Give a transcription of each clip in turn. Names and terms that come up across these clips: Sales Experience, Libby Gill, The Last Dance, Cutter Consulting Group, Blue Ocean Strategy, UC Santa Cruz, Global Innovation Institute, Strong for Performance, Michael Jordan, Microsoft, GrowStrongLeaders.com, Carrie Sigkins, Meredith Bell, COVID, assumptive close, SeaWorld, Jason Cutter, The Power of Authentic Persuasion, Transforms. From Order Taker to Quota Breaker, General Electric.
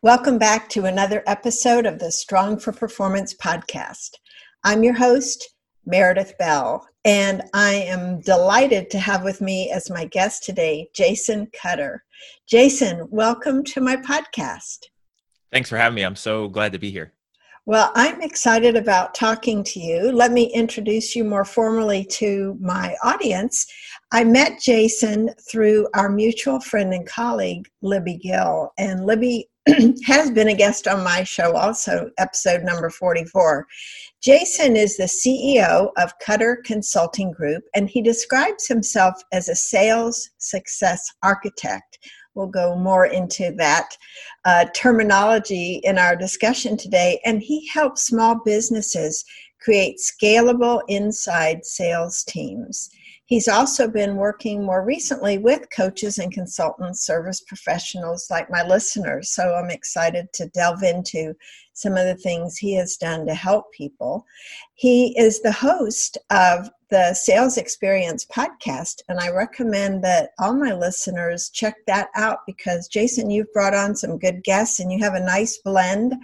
Welcome back to another episode of the Strong for Performance podcast. I'm your host, Meredith Bell, and I am delighted to have with me as my guest today, Jason Cutter. Jason, welcome to my podcast. Thanks for having me. I'm so glad to be here. Well, I'm excited about talking to you. Let me introduce you more formally to my audience. I met Jason through our mutual friend and colleague, Libby Gill, and Libby has been a guest on my show also, episode number 44. Jason is the CEO of Cutter Consulting Group, and he describes himself as a sales success architect. We'll go more into that terminology in our discussion today, and he helps small businesses create scalable inside sales teams. He's also been working more recently with coaches and consultants, service professionals like my listeners. So I'm excited to delve into some of the things he has done to help people. He is the host of the Sales Experience podcast, and I recommend that all my listeners check that out because, Jason, you've brought on some good guests and you have a nice blend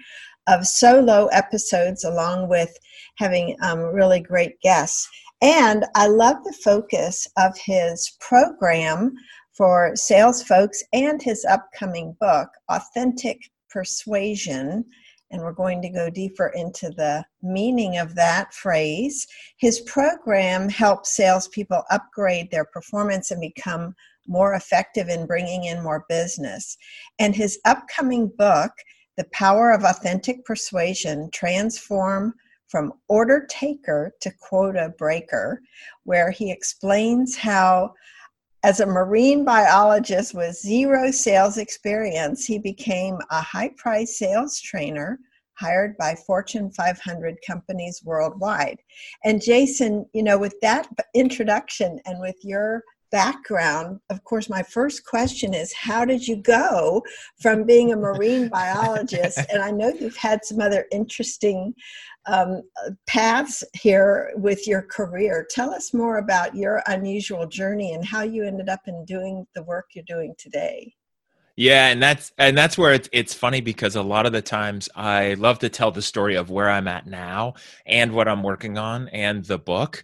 of solo episodes along with having really great guests. And I love the focus of his program for sales folks and his upcoming book, Authentic Persuasion. And we're going to go deeper into the meaning of that phrase. His program helps salespeople upgrade their performance and become more effective in bringing in more business. And his upcoming book, The Power of Authentic Persuasion, Transforms. From Order Taker to Quota Breaker, where he explains how, as a marine biologist with zero sales experience, he became a high-priced sales trainer hired by Fortune 500 companies worldwide. And Jason, you know, with that introduction and with your background, of course, my first question is, how did you go from being a marine biologist? And I know you've had some other interesting paths here with your career. Tell us more about your unusual journey and how you ended up in doing the work you're doing today. Yeah, and that's where it's funny because a lot of the times I love to tell the story of where I'm at now and what I'm working on and the book.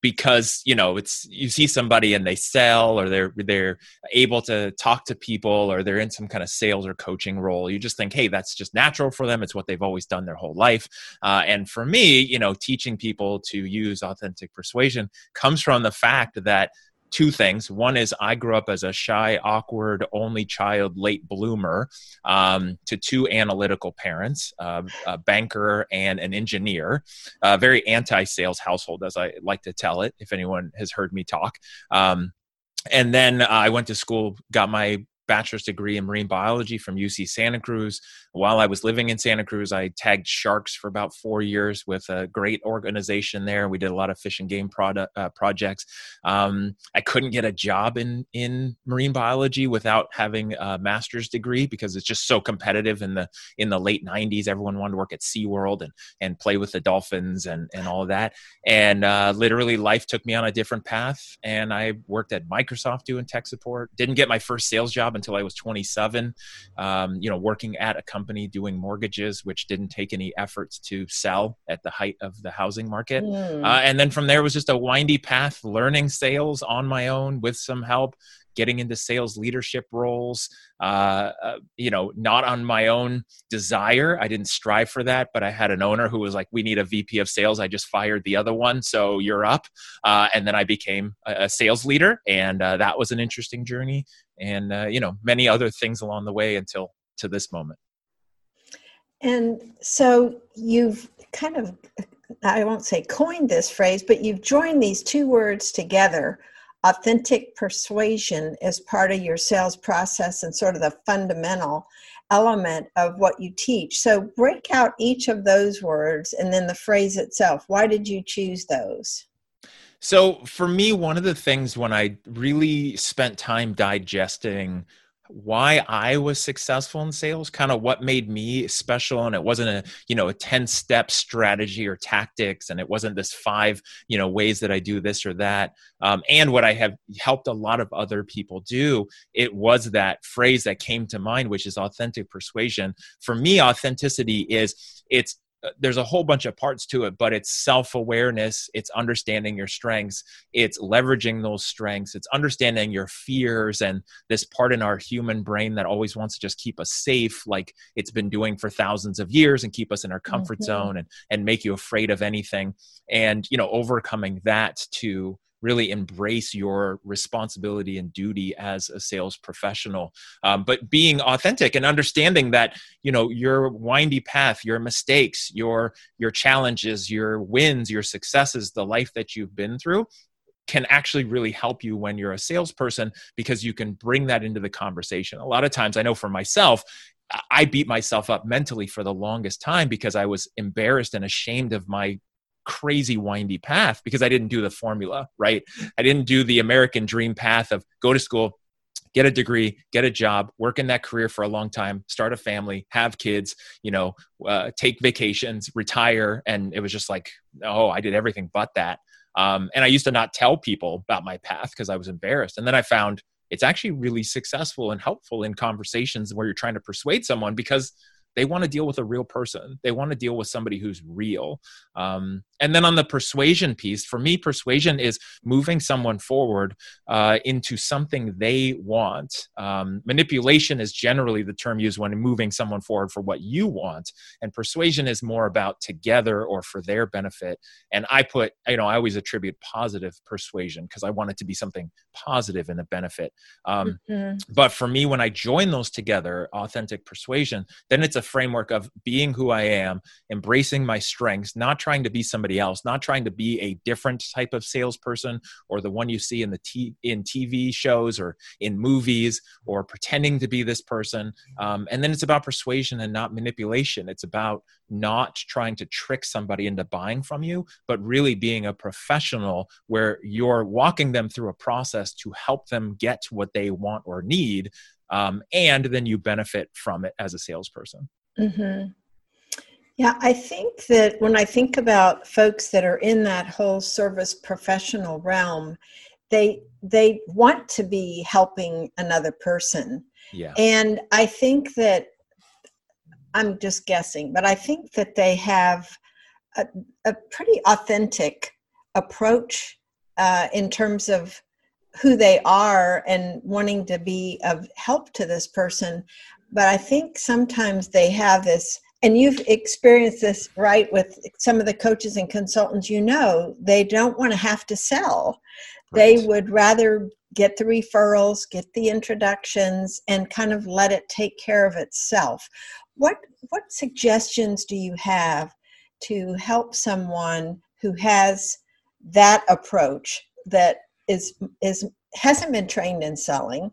Because, you know, it's, you see somebody and they sell or they're able to talk to people or they're in some kind of sales or coaching role. You just think, hey, that's just natural for them. It's what they've always done their whole life. And for me, you know, teaching people to use authentic persuasion comes from the fact that two things. One is I grew up as a shy, awkward, only child, late bloomer to two analytical parents, a banker and an engineer, a very anti-sales household, as I like to tell it, if anyone has heard me talk. And then I went to school, got my bachelor's degree in marine biology from UC Santa Cruz. While I was living in Santa Cruz, I tagged sharks for about 4 years with a great organization there. We did a lot of fish and game projects. I couldn't get a job in marine biology without having a master's degree because it's just so competitive in the late 90s. Everyone wanted to work at SeaWorld and play with the dolphins and all of that. And literally life took me on a different path. And I worked at Microsoft doing tech support. Didn't get my first sales job until I was 27, working at a company doing mortgages, which didn't take any efforts to sell at the height of the housing market. And then from there was just a windy path, learning sales on my own with some help, getting into sales leadership roles, not on my own desire. I didn't strive for that, but I had an owner who was like, we need a VP of sales. I just fired the other one, so you're up. And then I became a sales leader, and that was an interesting journey. And, many other things along the way until to this moment. And so you've kind of, I won't say coined this phrase, but you've joined these two words together, authentic persuasion, as part of your sales process and sort of the fundamental. element of what you teach. So break out each of those words and then the phrase itself. Why did you choose those? So for me, one of the things when I really spent time digesting why I was successful in sales, kind of what made me special. And it wasn't a, a 10-step strategy or tactics. And it wasn't this 5, ways that I do this or that. And what I have helped a lot of other people do, it was that phrase that came to mind, which is authentic persuasion. For me, authenticity is, there's a whole bunch of parts to it, but it's self-awareness, it's understanding your strengths, it's leveraging those strengths, it's understanding your fears and this part in our human brain that always wants to just keep us safe, like it's been doing for thousands of years, and keep us in our comfort zone and make you afraid of anything. And, overcoming that to really embrace your responsibility and duty as a sales professional. But being authentic and understanding that, your windy path, your mistakes, your challenges, your wins, your successes, the life that you've been through can actually really help you when you're a salesperson, because you can bring that into the conversation. A lot of times, I know for myself, I beat myself up mentally for the longest time because I was embarrassed and ashamed of my crazy windy path, because I didn't do the formula, right? I didn't do the American dream path of go to school, get a degree, get a job, work in that career for a long time, start a family, have kids, take vacations, retire. And it was just like, oh, I did everything but that. And I used to not tell people about my path because I was embarrassed. And then I found it's actually really successful and helpful in conversations where you're trying to persuade someone, because they want to deal with a real person. They want to deal with somebody who's real. And then on the persuasion piece, for me, persuasion is moving someone forward into something they want. Manipulation is generally the term used when moving someone forward for what you want. And persuasion is more about together or for their benefit. And I put, I always attribute positive persuasion because I want it to be something positive and a benefit. But for me, when I join those together, authentic persuasion, then it's a framework of being who I am, embracing my strengths, not trying to be somebody else, not trying to be a different type of salesperson or the one you see in the in TV shows or in movies, or pretending to be this person. And then it's about persuasion and not manipulation. It's about not trying to trick somebody into buying from you, but really being a professional where you're walking them through a process to help them get what they want or need. And then you benefit from it as a salesperson. Yeah, I think that when I think about folks that are in that whole service professional realm, they want to be helping another person. Yeah. And I think that, I'm just guessing, but I think that they have a pretty authentic approach in terms of who they are and wanting to be of help to this person. But I think sometimes they have this, and you've experienced this, right, with some of the coaches and consultants, they don't want to have to sell. Right. They would rather get the referrals, get the introductions, and kind of let it take care of itself. What suggestions do you have to help someone who has that approach, that hasn't been trained in selling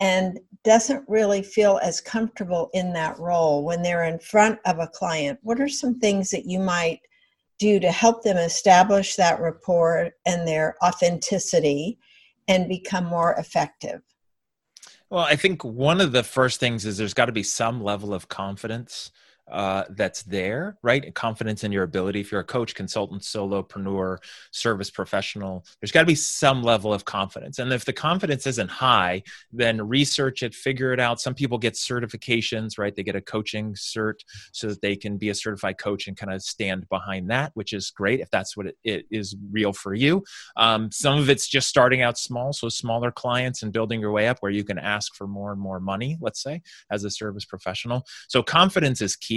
and doesn't really feel as comfortable in that role when they're in front of a client? What are some things that you might do to help them establish that rapport and their authenticity and become more effective? Well, I think one of the first things is there's got to be some level of confidence that's there, right? Confidence in your ability. If you're a coach, consultant, solopreneur, service professional, there's got to be some level of confidence. And if the confidence isn't high, then research it, figure it out. Some people get certifications, right? They get a coaching cert so that they can be a certified coach and kind of stand behind that, which is great if that's what it is real for you. Some of it's just starting out small, so smaller clients and building your way up where you can ask for more and more money, let's say, as a service professional. So confidence is key.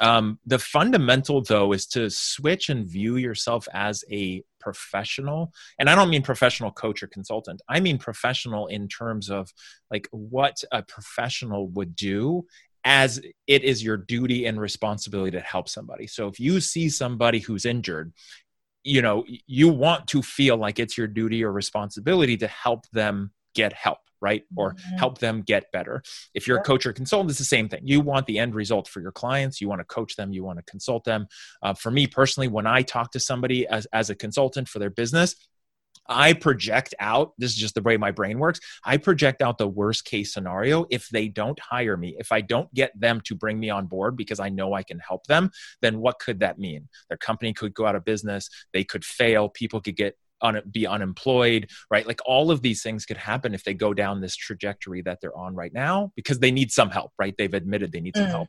The fundamental, though, is to switch and view yourself as a professional. And I don't mean professional coach or consultant. I mean professional in terms of like what a professional would do, as it is your duty and responsibility to help somebody. So if you see somebody who's injured, you want to feel like it's your duty or responsibility to help them get help. right? Or help them get better. If you're a coach or consultant, it's the same thing. You want the end result for your clients. You want to coach them. You want to consult them. For me personally, when I talk to somebody as a consultant for their business, I project out, this is just the way my brain works, I project out the worst case scenario. If they don't hire me, if I don't get them to bring me on board because I know I can help them, then what could that mean? Their company could go out of business. They could fail. People could be unemployed, right? Like all of these things could happen if they go down this trajectory that they're on right now because they need some help, right? They've admitted they need some help.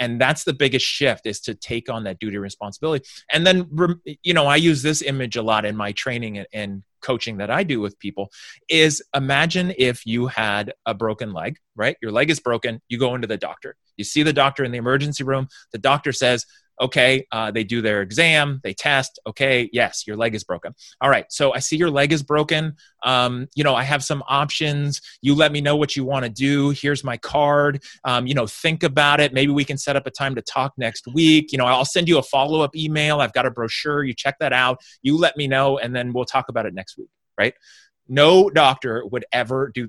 And that's the biggest shift, is to take on that duty and responsibility. And then, you know, I use this image a lot in my training and coaching that I do with people is imagine if you had a broken leg, right? Your leg is broken. You go into the doctor, you see the doctor in the emergency room. The doctor says, okay, they do their exam, they test. Okay, yes, your leg is broken. All right, so I see your leg is broken. You know, I have some options. You let me know what you want to do. Here's my card. You know, think about it. Maybe we can set up a time to talk next week. You know, I'll send you a follow-up email. I've got a brochure. You check that out. You let me know, and then we'll talk about it next week, right? No good doctor would ever do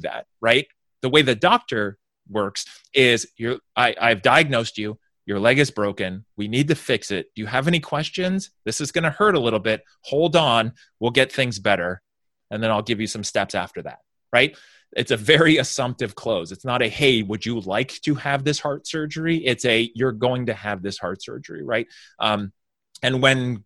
that, right? The way the doctor works is I've diagnosed you. Your leg is broken. We need to fix it. Do you have any questions? This is going to hurt a little bit. Hold on. We'll get things better. And then I'll give you some steps after that, right? It's a very assumptive close. It's not a, hey, would you like to have this heart surgery? It's a, you're going to have this heart surgery, right? And when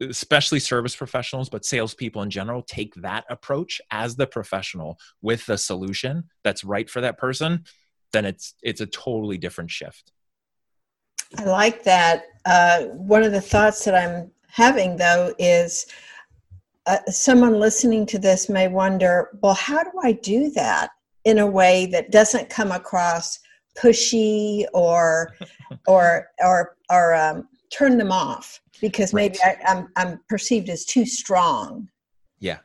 especially service professionals, but salespeople in general, take that approach as the professional with the solution that's right for that person, then it's a totally different shift. I like that. One of the thoughts that I'm having, though, is someone listening to this may wonder, well, how do I do that in a way that doesn't come across pushy or turn them off because maybe I'm perceived as too strong? Yeah.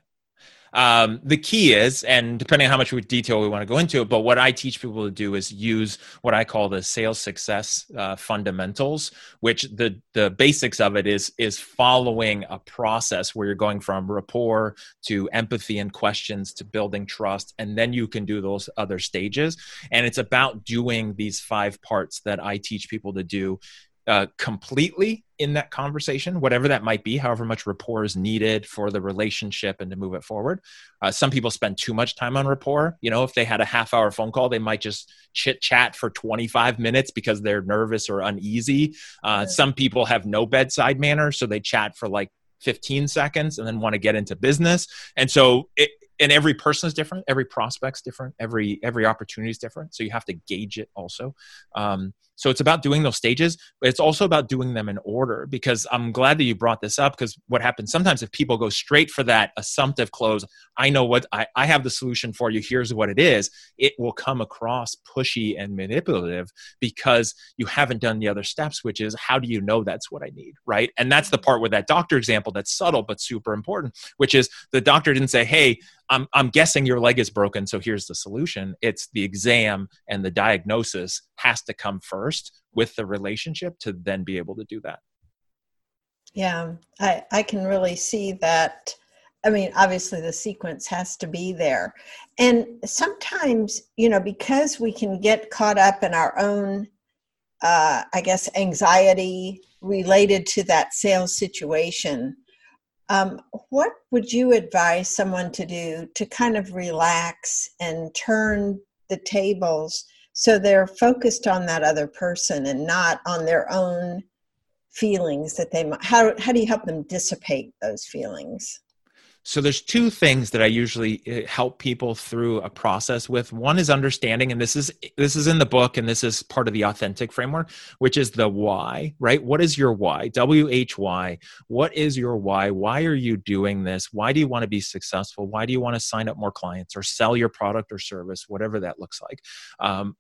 The key is, and depending on how much detail we want to go into it, but what I teach people to do is use what I call the sales success fundamentals, which the basics of it is following a process where you're going from rapport to empathy and questions to building trust. And then you can do those other stages. And it's about doing these 5 parts that I teach people to do completely in that conversation, whatever that might be, however much rapport is needed for the relationship and to move it forward. Some people spend too much time on rapport. You know, if they had a half-hour phone call, they might just chit chat for 25 minutes because they're nervous or uneasy. Some people have no bedside manner, so they chat for like 15 seconds and then want to get into business. And so and every person is different. Every prospect's different. Every opportunity is different. So you have to gauge it also. So it's about doing those stages, but it's also about doing them in order, because I'm glad that you brought this up, because what happens sometimes if people go straight for that assumptive close, I know what I have the solution for you. Here's what it is. It will come across pushy and manipulative because you haven't done the other steps, which is, how do you know that's what I need? Right. And that's the part where that doctor example that's subtle, but super important, which is the doctor didn't say, hey, I'm guessing your leg is broken, so here's the solution. It's the exam and the diagnosis has to come first with the relationship to then be able to do that. Yeah, I can really see that. I mean, obviously the sequence has to be there. And sometimes, you know, because we can get caught up in our own, anxiety related to that sales situation, what would you advise someone to do to kind of relax and turn the tables so they're focused on that other person and not on their own feelings that they might? How do you help them dissipate those feelings? So there's 2 things that I usually help people through a process with. One is understanding, and this is in the book, and this is part of the authentic framework, which is the why, right? What is your why? WHY. What is your why? Why are you doing this? Why do you want to be successful? Why do you want to sign up more clients or sell your product or service, whatever that looks like?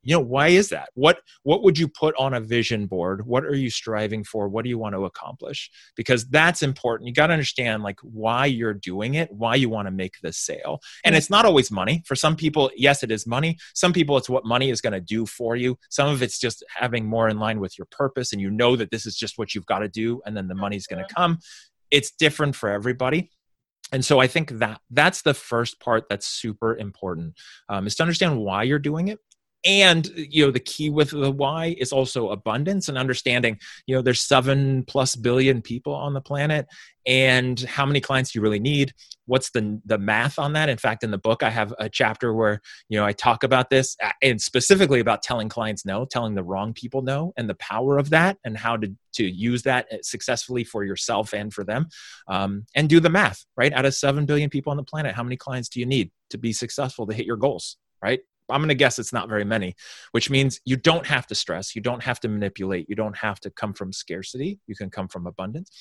You know, why is that? What would you put on a vision board? What are you striving for? What do you want to accomplish? Because that's important. You got to understand like why you're doing it, why you want to make this sale. And it's not always money. For some people, yes, it is money. Some people, it's what money is going to do for you. Some of it's just having more in line with your purpose, and you know that this is just what you've got to do, and then the money's going to come. It's different for everybody. And so I think that that's the first part that's super important, is to understand why you're doing it. And, you know, the key with the why is also abundance and understanding, you know, there's 7+ billion people on the planet, and how many clients do you really need? What's the math on that? In fact, in the book, I have a chapter where, you know, I talk about this, and specifically about telling clients no, telling the wrong people no, and the power of that, and how to use that successfully for yourself and for them, and do the math, right? Out of 7 billion people on the planet, how many clients do you need to be successful to hit your goals, right? I'm going to guess it's not very many, which means you don't have to stress. You don't have to manipulate. You don't have to come from scarcity. You can come from abundance.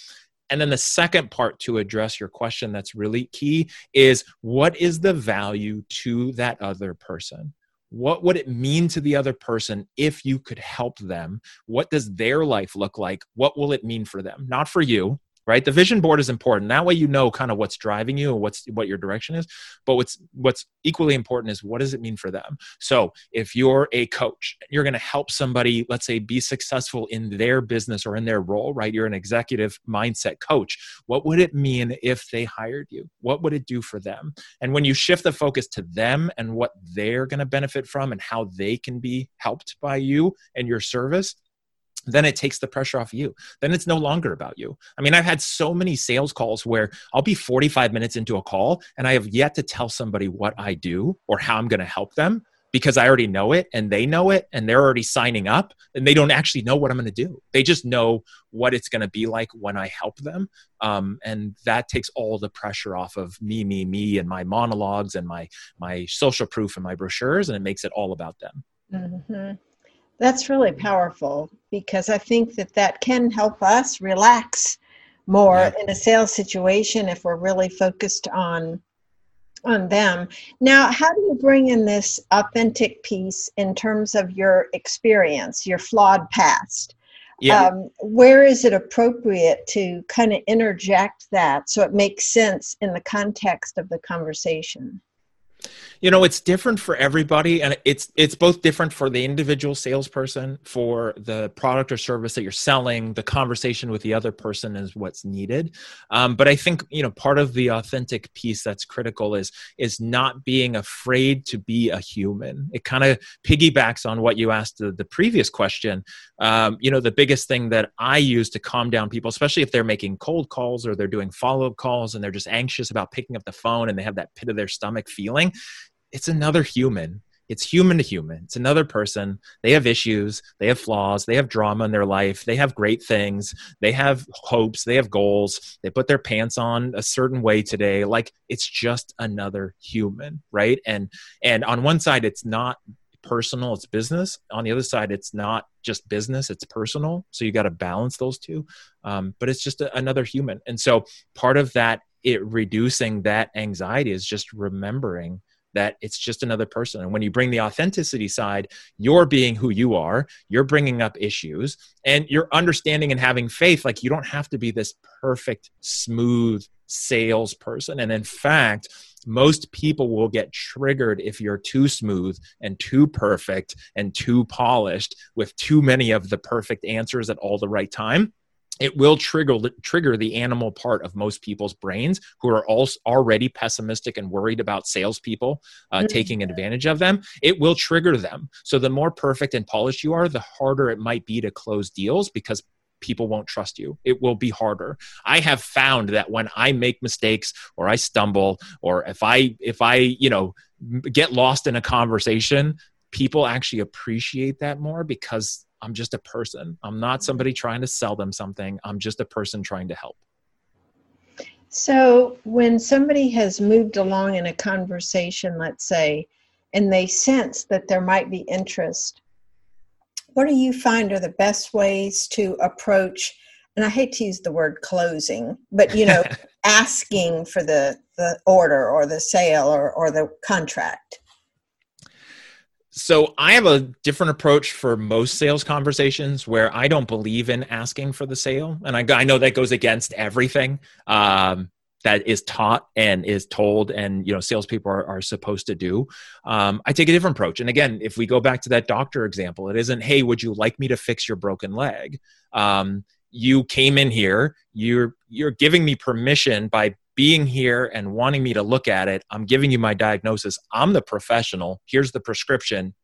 And then the second part to address your question that's really key is, what is the value to that other person? What would it mean to the other person if you could help them? What does their life look like? What will it mean for them? Not for you, right? The vision board is important. That way, you know, kind of what's driving you and what your direction is. But what's equally important is, what does it mean for them? So if you're a coach, you're going to help somebody, let's say, be successful in their business or in their role, right? You're an executive mindset coach. What would it mean if they hired you? What would it do for them? And when you shift the focus to them and what they're going to benefit from and how they can be helped by you and your service, then it takes the pressure off you. Then it's no longer about you. I mean, I've had so many sales calls where I'll be 45 minutes into a call and I have yet to tell somebody what I do or how I'm going to help them, because I already know it and they know it and they're already signing up and they don't actually know what I'm going to do. They just know what it's going to be like when I help them. And that takes all the pressure off of me, and my monologues and my social proof and my brochures, and it makes it all about them. Mm-hmm. That's really powerful, because I think that can help us relax more in a sales situation if we're really focused on them. Now, how do you bring in this authentic piece in terms of your experience, your flawed past? Yeah. Where is it appropriate to kind of interject that so it makes sense in the context of the conversation? You know, it's different for everybody, and it's both different for the individual salesperson, for the product or service that you're selling. The conversation with the other person is what's needed. But I think, you know, part of the authentic piece that's critical is not being afraid to be a human. It kind of piggybacks on what you asked the previous question. You know, the biggest thing that I use to calm down people, especially if they're making cold calls or they're doing follow-up calls and they're just anxious about picking up the phone and they have that pit of their stomach feeling, it's another human. It's human to human. It's another person. They have issues. They have flaws. They have drama in their life. They have great things. They have hopes. They have goals. They put their pants on a certain way today. Like, it's just another human, right? And on one side, it's not personal, it's business. On the other side, it's not just business, it's personal. So you got to balance those two. But it's just another human. And so part of that, it reducing that anxiety is just remembering that it's just another person. And when you bring the authenticity side, you're being who you are, you're bringing up issues, and you're understanding and having faith. Like, you don't have to be this perfect, smooth salesperson. And in fact, most people will get triggered if you're too smooth and too perfect and too polished with too many of the perfect answers at all the right time. It will trigger the animal part of most people's brains, who are also already pessimistic and worried about salespeople taking advantage of them. It will trigger them. So the more perfect and polished you are, the harder it might be to close deals, because people won't trust you. It will be harder. I have found that when I make mistakes or I stumble, or if I you know, get lost in a conversation, people actually appreciate that more, because I'm just a person. I'm not somebody trying to sell them something. I'm just a person trying to help. So when somebody has moved along in a conversation, let's say, and they sense that there might be interest, what do you find are the best ways to approach, and I hate to use the word closing, but, you know, asking for the order or the sale or the contract? So I have a different approach for most sales conversations, where I don't believe in asking for the sale. And I know that goes against everything that is taught and is told, and, you know, salespeople are supposed to do. I take a different approach. And again, if we go back to that doctor example, it isn't, hey, would you like me to fix your broken leg? You came in here, you're giving me permission by being here and wanting me to look at it. I'm giving you my diagnosis. I'm the professional. Here's the prescription.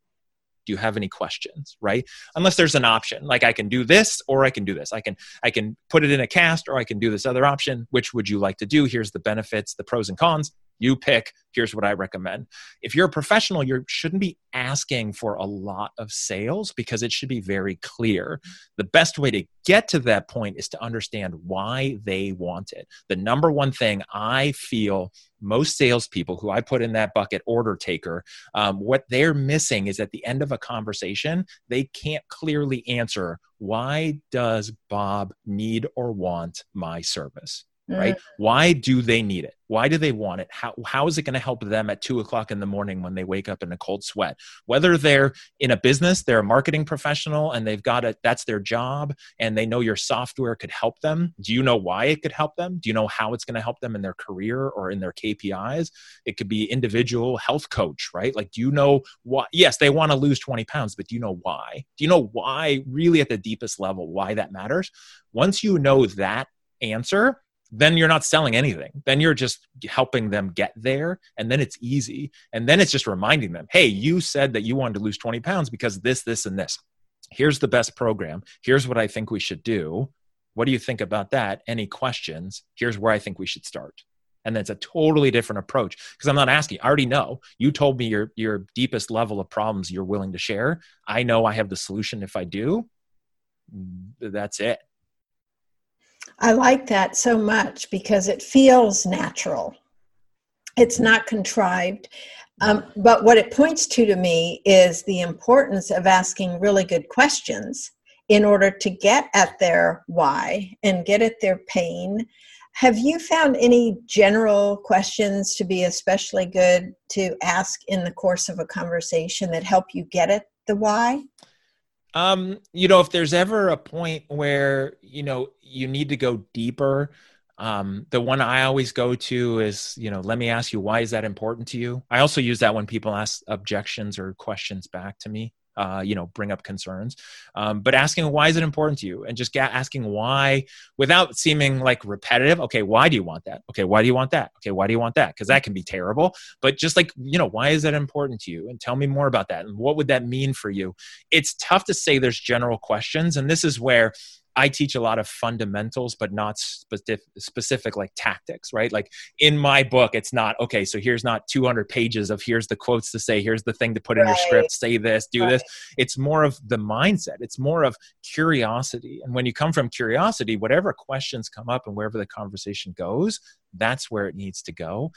Do you have any questions, right? Unless there's an option, like I can do this or I can do this. I can put it in a cast or I can do this other option. Which would you like to do? Here's the benefits, the pros and cons. You pick. Here's what I recommend. If you're a professional, you shouldn't be asking for a lot of sales because it should be very clear. The best way to get to that point is to understand why they want it. The number one thing I feel most salespeople who I put in that bucket, order taker, what they're missing is at the end of a conversation, they can't clearly answer, why does Bob need or want my service? Right? Why do they need it? Why do they want it? How is it going to help them at 2:00 in the morning when they wake up in a cold sweat? Whether they're in a business, they're a marketing professional and they've got it, that's their job and they know your software could help them. Do you know why it could help them? Do you know how it's going to help them in their career or in their KPIs? It could be individual health coach, right? Like, do you know why? Yes, they want to lose 20 pounds, but do you know why? Do you know why really at the deepest level, why that matters? Once you know that answer, then you're not selling anything. Then you're just helping them get there. And then it's easy. And then it's just reminding them, hey, you said that you wanted to lose 20 pounds because this, this, and this. Here's the best program. Here's what I think we should do. What do you think about that? Any questions? Here's where I think we should start. And that's a totally different approach because I'm not asking. I already know. You told me your deepest level of problems you're willing to share. I know I have the solution if I do. That's it. I like that so much because it feels natural. It's not contrived. But what it points to me is the importance of asking really good questions in order to get at their why and get at their pain. Have you found any general questions to be especially good to ask in the course of a conversation that help you get at the why? If there's ever a point where, you need to go deeper, the one I always go to is, let me ask you, why is that important to you? I also use that when people ask objections or questions back to me, bring up concerns, but asking, why is it important to you? And just asking why without seeming like repetitive. Okay. Why do you want that? Okay. Why do you want that? Okay. Why do you want that? Cause that can be terrible, but just like, why is that important to you? And tell me more about that. And what would that mean for you? It's tough to say there's general questions. And this is where I teach a lot of fundamentals, but not specific like tactics, right? Like in my book, it's not, okay, so here's not 200 pages of here's the quotes to say, here's the thing to put in your script, say this, do this. It's more of the mindset. It's more of curiosity. And when you come from curiosity, whatever questions come up and wherever the conversation goes, that's where it needs to go.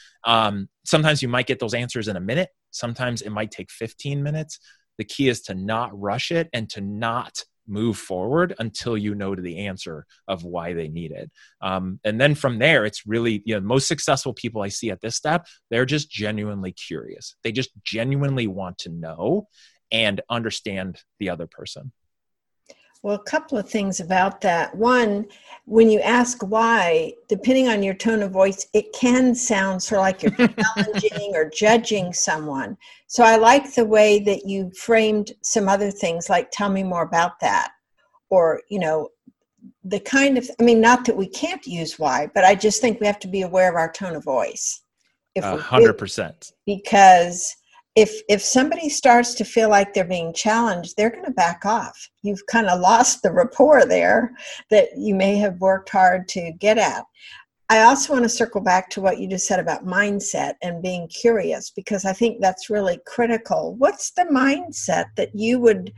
Sometimes you might get those answers in a minute. Sometimes it might take 15 minutes. The key is to not rush it and to not move forward until you know to the answer of why they need it. And then from there, it's really, most successful people I see at this step, they're just genuinely curious. They just genuinely want to know and understand the other person. Well, a couple of things about that. One, when you ask why, depending on your tone of voice, it can sound sort of like you're challenging or judging someone. So I like the way that you framed some other things like, tell me more about that. Or, the kind of, not that we can't use why, but I just think we have to be aware of our tone of voice. 100%. Because if somebody starts to feel like they're being challenged, they're going to back off. You've kind of lost the rapport there that you may have worked hard to get at. I also want to circle back to what you just said about mindset and being curious, because I think that's really critical. What's the mindset that you would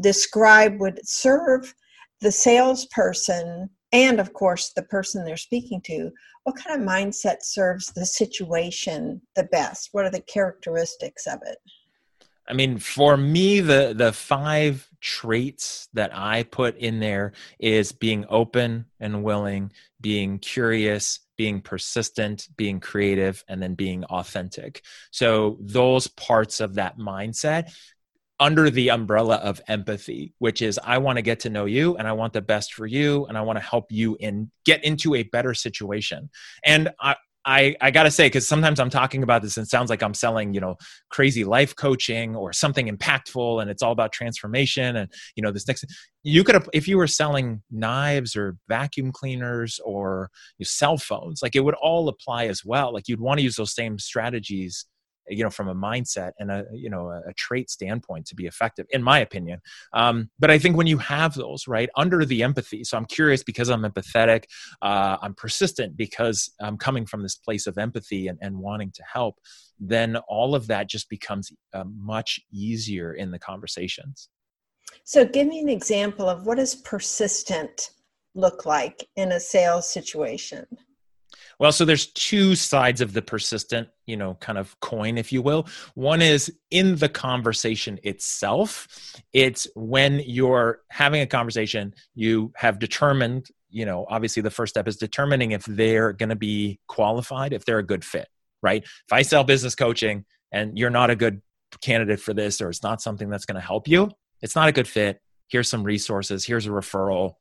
describe would serve the salesperson and, of course, the person they're speaking to? What kind of mindset serves the situation the best? What are the characteristics of it? For me, the five traits that I put in there is being open and willing, being curious, being persistent, being creative, and then being authentic. So those parts of that mindset under the umbrella of empathy, which is I want to get to know you and I want the best for you and I want to help you get into a better situation. And I, I got to say, because sometimes I'm talking about this and it sounds like I'm selling, you know, crazy life coaching or something impactful and it's all about transformation. And, you know, this next, you could have, if you were selling knives or vacuum cleaners or your cell phones, like it would all apply as well. Like you'd want to use those same strategies, you know, from a mindset and a, you know, a trait standpoint to be effective, in my opinion. But I think when you have those, right, under the empathy, so I'm curious because I'm empathetic, I'm persistent because I'm coming from this place of empathy and wanting to help, then all of that just becomes much easier in the conversations. So give me an example of what does persistent look like in a sales situation? Well, so there's two sides of the persistent, you know, kind of coin, if you will. One is in the conversation itself. It's when you're having a conversation, you have determined, you know, obviously the first step is determining if they're going to be qualified, if they're a good fit, right? If I sell business coaching and you're not a good candidate for this, or it's not something that's going to help you, it's not a good fit. Here's some resources. Here's a referral.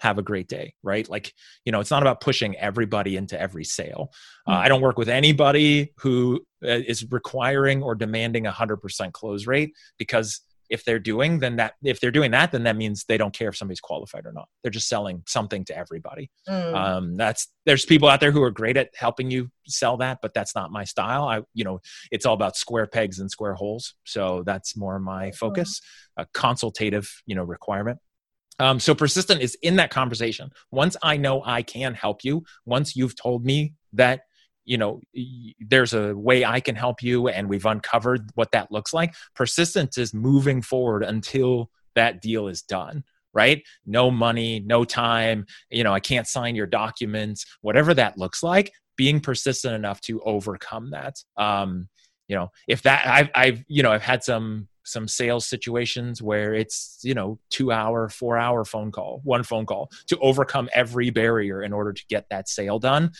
Have a great day, right? Like, you know, it's not about pushing everybody into every sale. I don't work with anybody who is requiring or demanding 100% close rate, because if they're doing that, then that means they don't care if somebody's qualified or not. They're just selling something to everybody. There's people out there who are great at helping you sell that, but that's not my style. It's all about square pegs and square holes. So that's more my focus, a consultative, you know, requirement. So persistent is in that conversation. Once I know I can help you, once you've told me that, you know, there's a way I can help you and we've uncovered what that looks like, persistence is moving forward until that deal is done, right? No money, no time, you know, I can't sign your documents, whatever that looks like, being persistent enough to overcome that. You know, if that I've had some sales situations where it's, you know, 4-hour one phone call to overcome every barrier in order to get that sale done.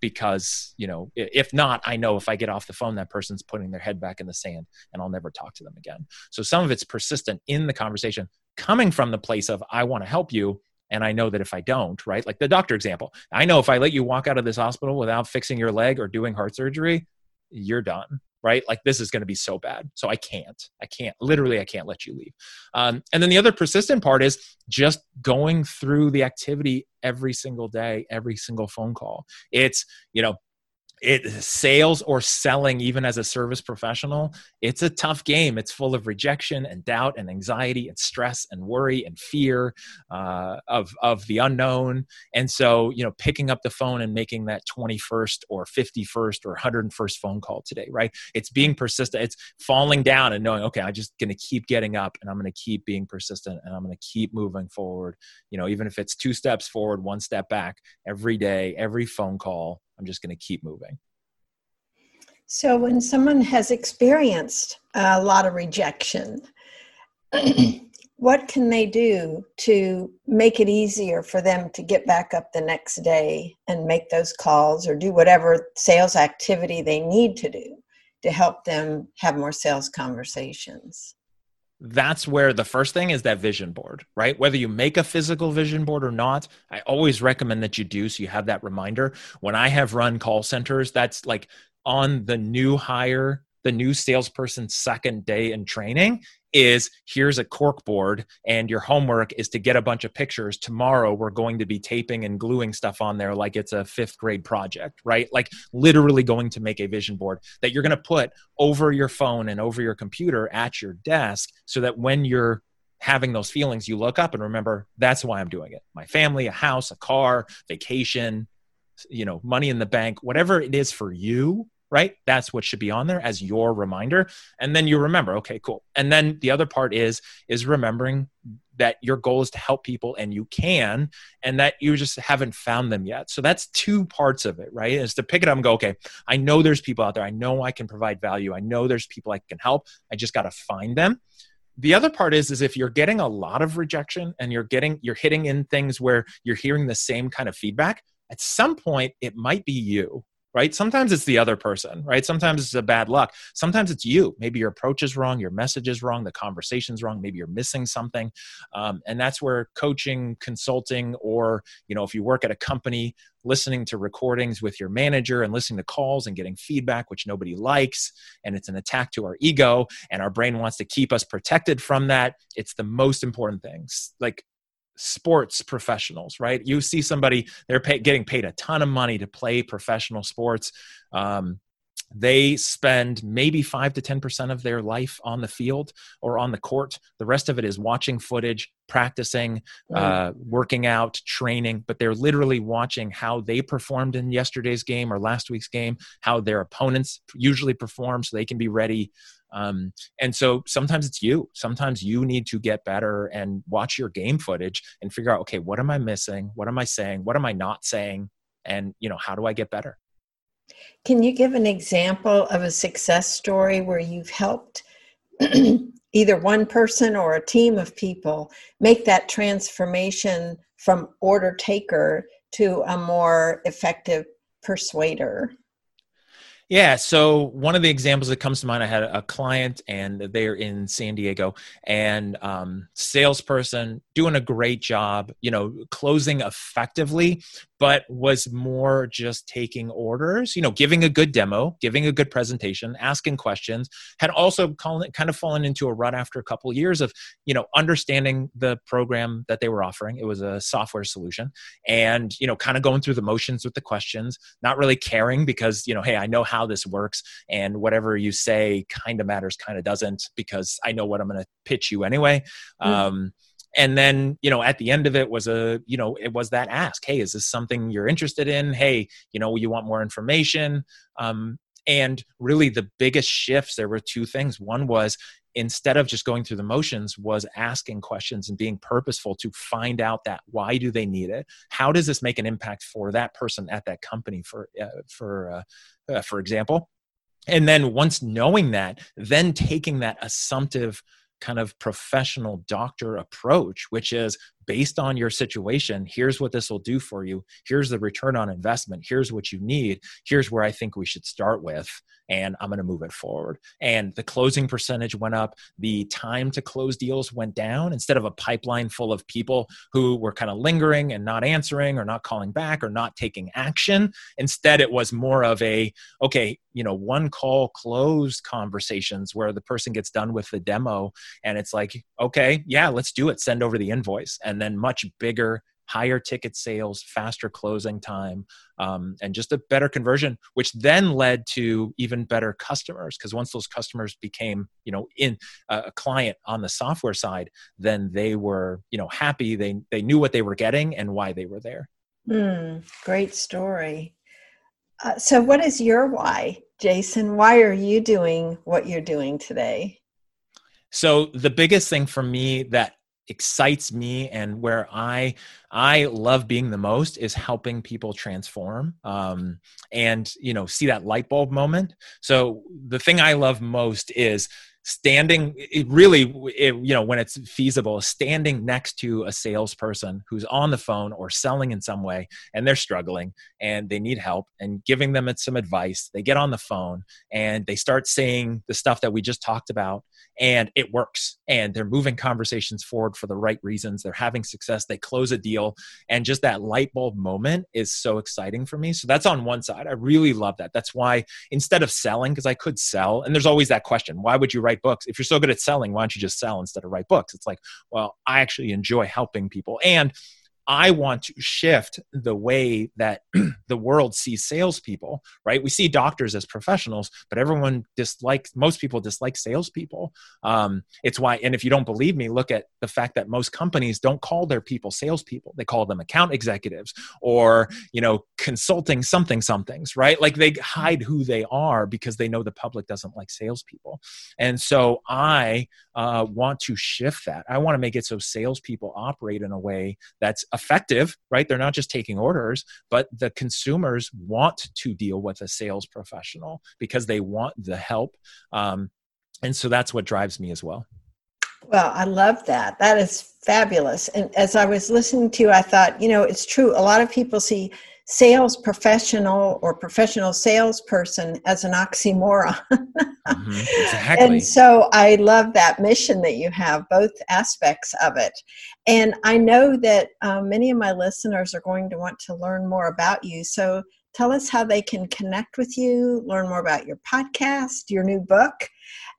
Because, you know, if not, I know if I get off the phone, that person's putting their head back in the sand and I'll never talk to them again. So some of it's persistent in the conversation coming from the place of, I want to help you. And I know that if I don't, right? Like the doctor example, I know if I let you walk out of this hospital without fixing your leg or doing heart surgery, you're done. Right? Like this is going to be so bad. So I can't let you leave. And then the other persistent part is just going through the activity every single day, every single phone call. It's, you know, sales or selling, even as a service professional, it's a tough game. It's full of rejection and doubt and anxiety and stress and worry and fear of the unknown. And so, you know, picking up the phone and making that 21st or 51st or 101st phone call today, right? It's being persistent. It's falling down and knowing, okay, I'm just going to keep getting up and I'm going to keep being persistent and I'm going to keep moving forward. You know, even if it's 2 steps forward, 1 step back, every day, every phone call, I'm just going to keep moving. So when someone has experienced a lot of rejection, what can they do to make it easier for them to get back up the next day and make those calls or do whatever sales activity they need to do to help them have more sales conversations? That's where the first thing is that vision board, right? Whether you make a physical vision board or not, I always recommend that you do. So you have that reminder. When I have run call centers, that's like on the new hire, the new salesperson's second day in training is here's a cork board and your homework is to get a bunch of pictures. Tomorrow, we're going to be taping and gluing stuff on there like it's a 5th grade project, right? Like literally going to make a vision board that you're going to put over your phone and over your computer at your desk so that when you're having those feelings, you look up and remember, that's why I'm doing it. My family, a house, a car, vacation, you know, money in the bank, whatever it is for you, right? That's what should be on there as your reminder. And then you remember, okay, cool. And then the other part is remembering that your goal is to help people and you can, and that you just haven't found them yet. So that's 2 parts of it, right? Is to pick it up and go, okay, I know there's people out there. I know I can provide value. I know there's people I can help. I just got to find them. The other part is if you're getting a lot of rejection and you're hitting in things where you're hearing the same kind of feedback, at some point it might be you. right? Sometimes it's the other person, right? Sometimes it's a bad luck. Sometimes it's you. Maybe your approach is wrong, your message is wrong, the conversation's wrong. Maybe you're missing something. And that's where coaching, consulting, or, you know, if you work at a company, listening to recordings with your manager and listening to calls and getting feedback, which nobody likes. And it's an attack to our ego, and our brain wants to keep us protected from that. It's the most important things. Like, sports professionals, right? You see somebody, they're getting paid a ton of money to play professional sports. They spend maybe 5 to 10% of their life on the field or on the court. The rest of it is watching footage, practicing, working out, training, but they're literally watching how they performed in yesterday's game or last week's game, how their opponents usually perform so they can be ready. And so sometimes it's you. Sometimes you need to get better and watch your game footage and figure out, okay, what am I missing? What am I saying? What am I not saying? And, you know, how do I get better? Can you give an example of a success story where you've helped either one person or a team of people make that transformation from order taker to a more effective persuader? Yeah. So one of the examples that comes to mind, I had a client and they're in San Diego, and salesperson doing a great job, you know, closing effectively, but was more just taking orders, you know, giving a good demo, giving a good presentation, asking questions, had also kind of fallen into a rut after a couple of years of, you know, understanding the program that they were offering. It was a software solution, and, you know, kind of going through the motions with the questions, not really caring because, you know, hey, I know how this works, and whatever you say kind of matters, kind of doesn't, because I know what I'm going to pitch you anyway. And then, you know, at the end of it was it was that ask, hey, is this something you're interested in? Hey, you know, you want more information? And really the biggest shifts, there were two things. One was, instead of just going through the motions, was asking questions and being purposeful to find out that why do they need it? How does this make an impact for that person at that company, for example? And then once knowing that, then taking that assumptive kind of professional doctor approach, which is based on your situation, here's what this will do for you. Here's the return on investment. Here's what you need. Here's where I think we should start with, and I'm going to move it forward. And the closing percentage went up. The time to close deals went down. Instead of a pipeline full of people who were kind of lingering and not answering or not calling back or not taking action, instead it was more of a, okay, you know, one call closed conversations where the person gets done with the demo and it's like, okay, yeah, let's do it. Send over the invoice. And then much bigger, higher ticket sales, faster closing time, and just a better conversion, which then led to even better customers. Because once those customers became, you know, in a client on the software side, then they were, you know, happy. They knew what they were getting and why they were there. Great story. So what is your why, Jason? Why are you doing what you're doing today? So the biggest thing for me that excites me and where I love being the most is helping people transform, and, you know, see that light bulb moment. So the thing I love most is when it's feasible, standing next to a salesperson who's on the phone or selling in some way, and they're struggling and they need help, and giving them some advice. They get on the phone and they start saying the stuff that we just talked about, and it works, and they're moving conversations forward for the right reasons. They're having success. They close a deal, and just that light bulb moment is so exciting for me. So that's on one side. I really love that. That's why, instead of selling, because I could sell, and there's always that question, why would you write books? If you're so good at selling, why don't you just sell instead of write books? It's like, well, I actually enjoy helping people. And I want to shift the way that the world sees salespeople, right? We see doctors as professionals, but most people dislike salespeople. It's why, and if you don't believe me, look at the fact that most companies don't call their people salespeople. They call them account executives or, you know, consulting somethings, right? Like, they hide who they are because they know the public doesn't like salespeople. And so I want to shift that. I want to make it so salespeople operate in a way that's effective, right? They're not just taking orders, but the consumers want to deal with a sales professional because they want the help. And so that's what drives me as well. Well, I love that. That is fabulous. And as I was listening to you, I thought, you know, it's true. A lot of people see sales professional or professional salesperson as an oxymoron. Mm-hmm, exactly. And so I love that mission that you have, both aspects of it. And I know that many of my listeners are going to want to learn more about you. So tell us how they can connect with you, learn more about your podcast, your new book.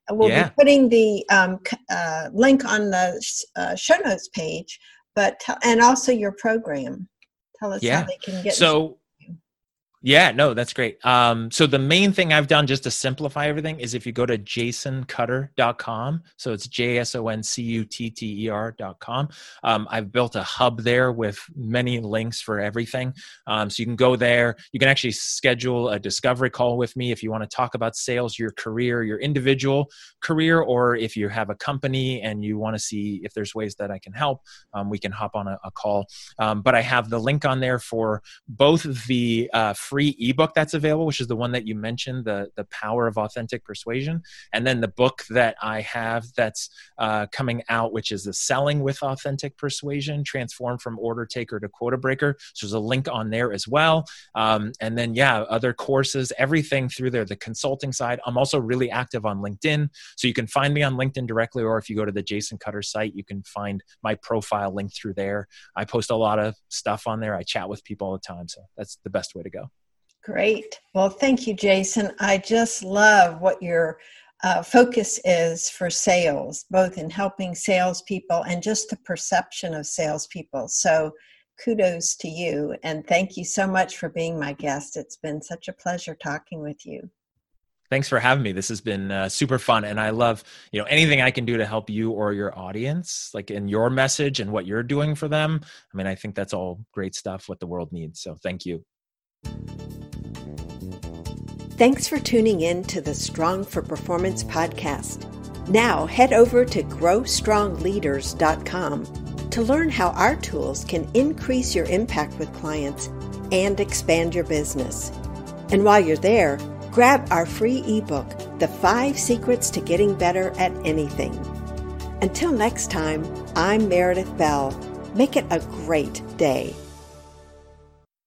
We'll be putting the link on the show notes page, but and also your program. Tell us how they can get. That's great. So the main thing I've done just to simplify everything is if you go to jasoncutter.com, so it's JasonCutter.com. I've built a hub there with many links for everything. So you can go there. You can actually schedule a discovery call with me if you want to talk about sales, your career, your individual career, or if you have a company and you want to see if there's ways that I can help, we can hop on a call. But I have the link on there for both the free ebook that's available, which is the one that you mentioned, the Power of Authentic Persuasion. And then the book that I have that's coming out, which is the Selling with Authentic Persuasion, Transforms from Order Taker to Quota Breaker. So there's a link on there as well. And then, other courses, everything through there, the consulting side. I'm also really active on LinkedIn. So you can find me on LinkedIn directly, or if you go to the Jason Cutter site, you can find my profile link through there. I post a lot of stuff on there. I chat with people all the time. So that's the best way to go. Great. Well, thank you, Jason. I just love what your focus is for sales, both in helping salespeople and just the perception of salespeople. So kudos to you. And thank you so much for being my guest. It's been such a pleasure talking with you. Thanks for having me. This has been super fun. And I love, anything I can do to help you or your audience, like in your message and what you're doing for them. I mean, I think that's all great stuff, what the world needs. So thank you. Thanks for tuning in to the Strong for Performance podcast. Now head over to GrowStrongLeaders.com to learn how our tools can increase your impact with clients and expand your business. And while you're there, grab our free ebook, The 5 Secrets to Getting Better at Anything. Until next time, I'm Meredith Bell. Make it a great day.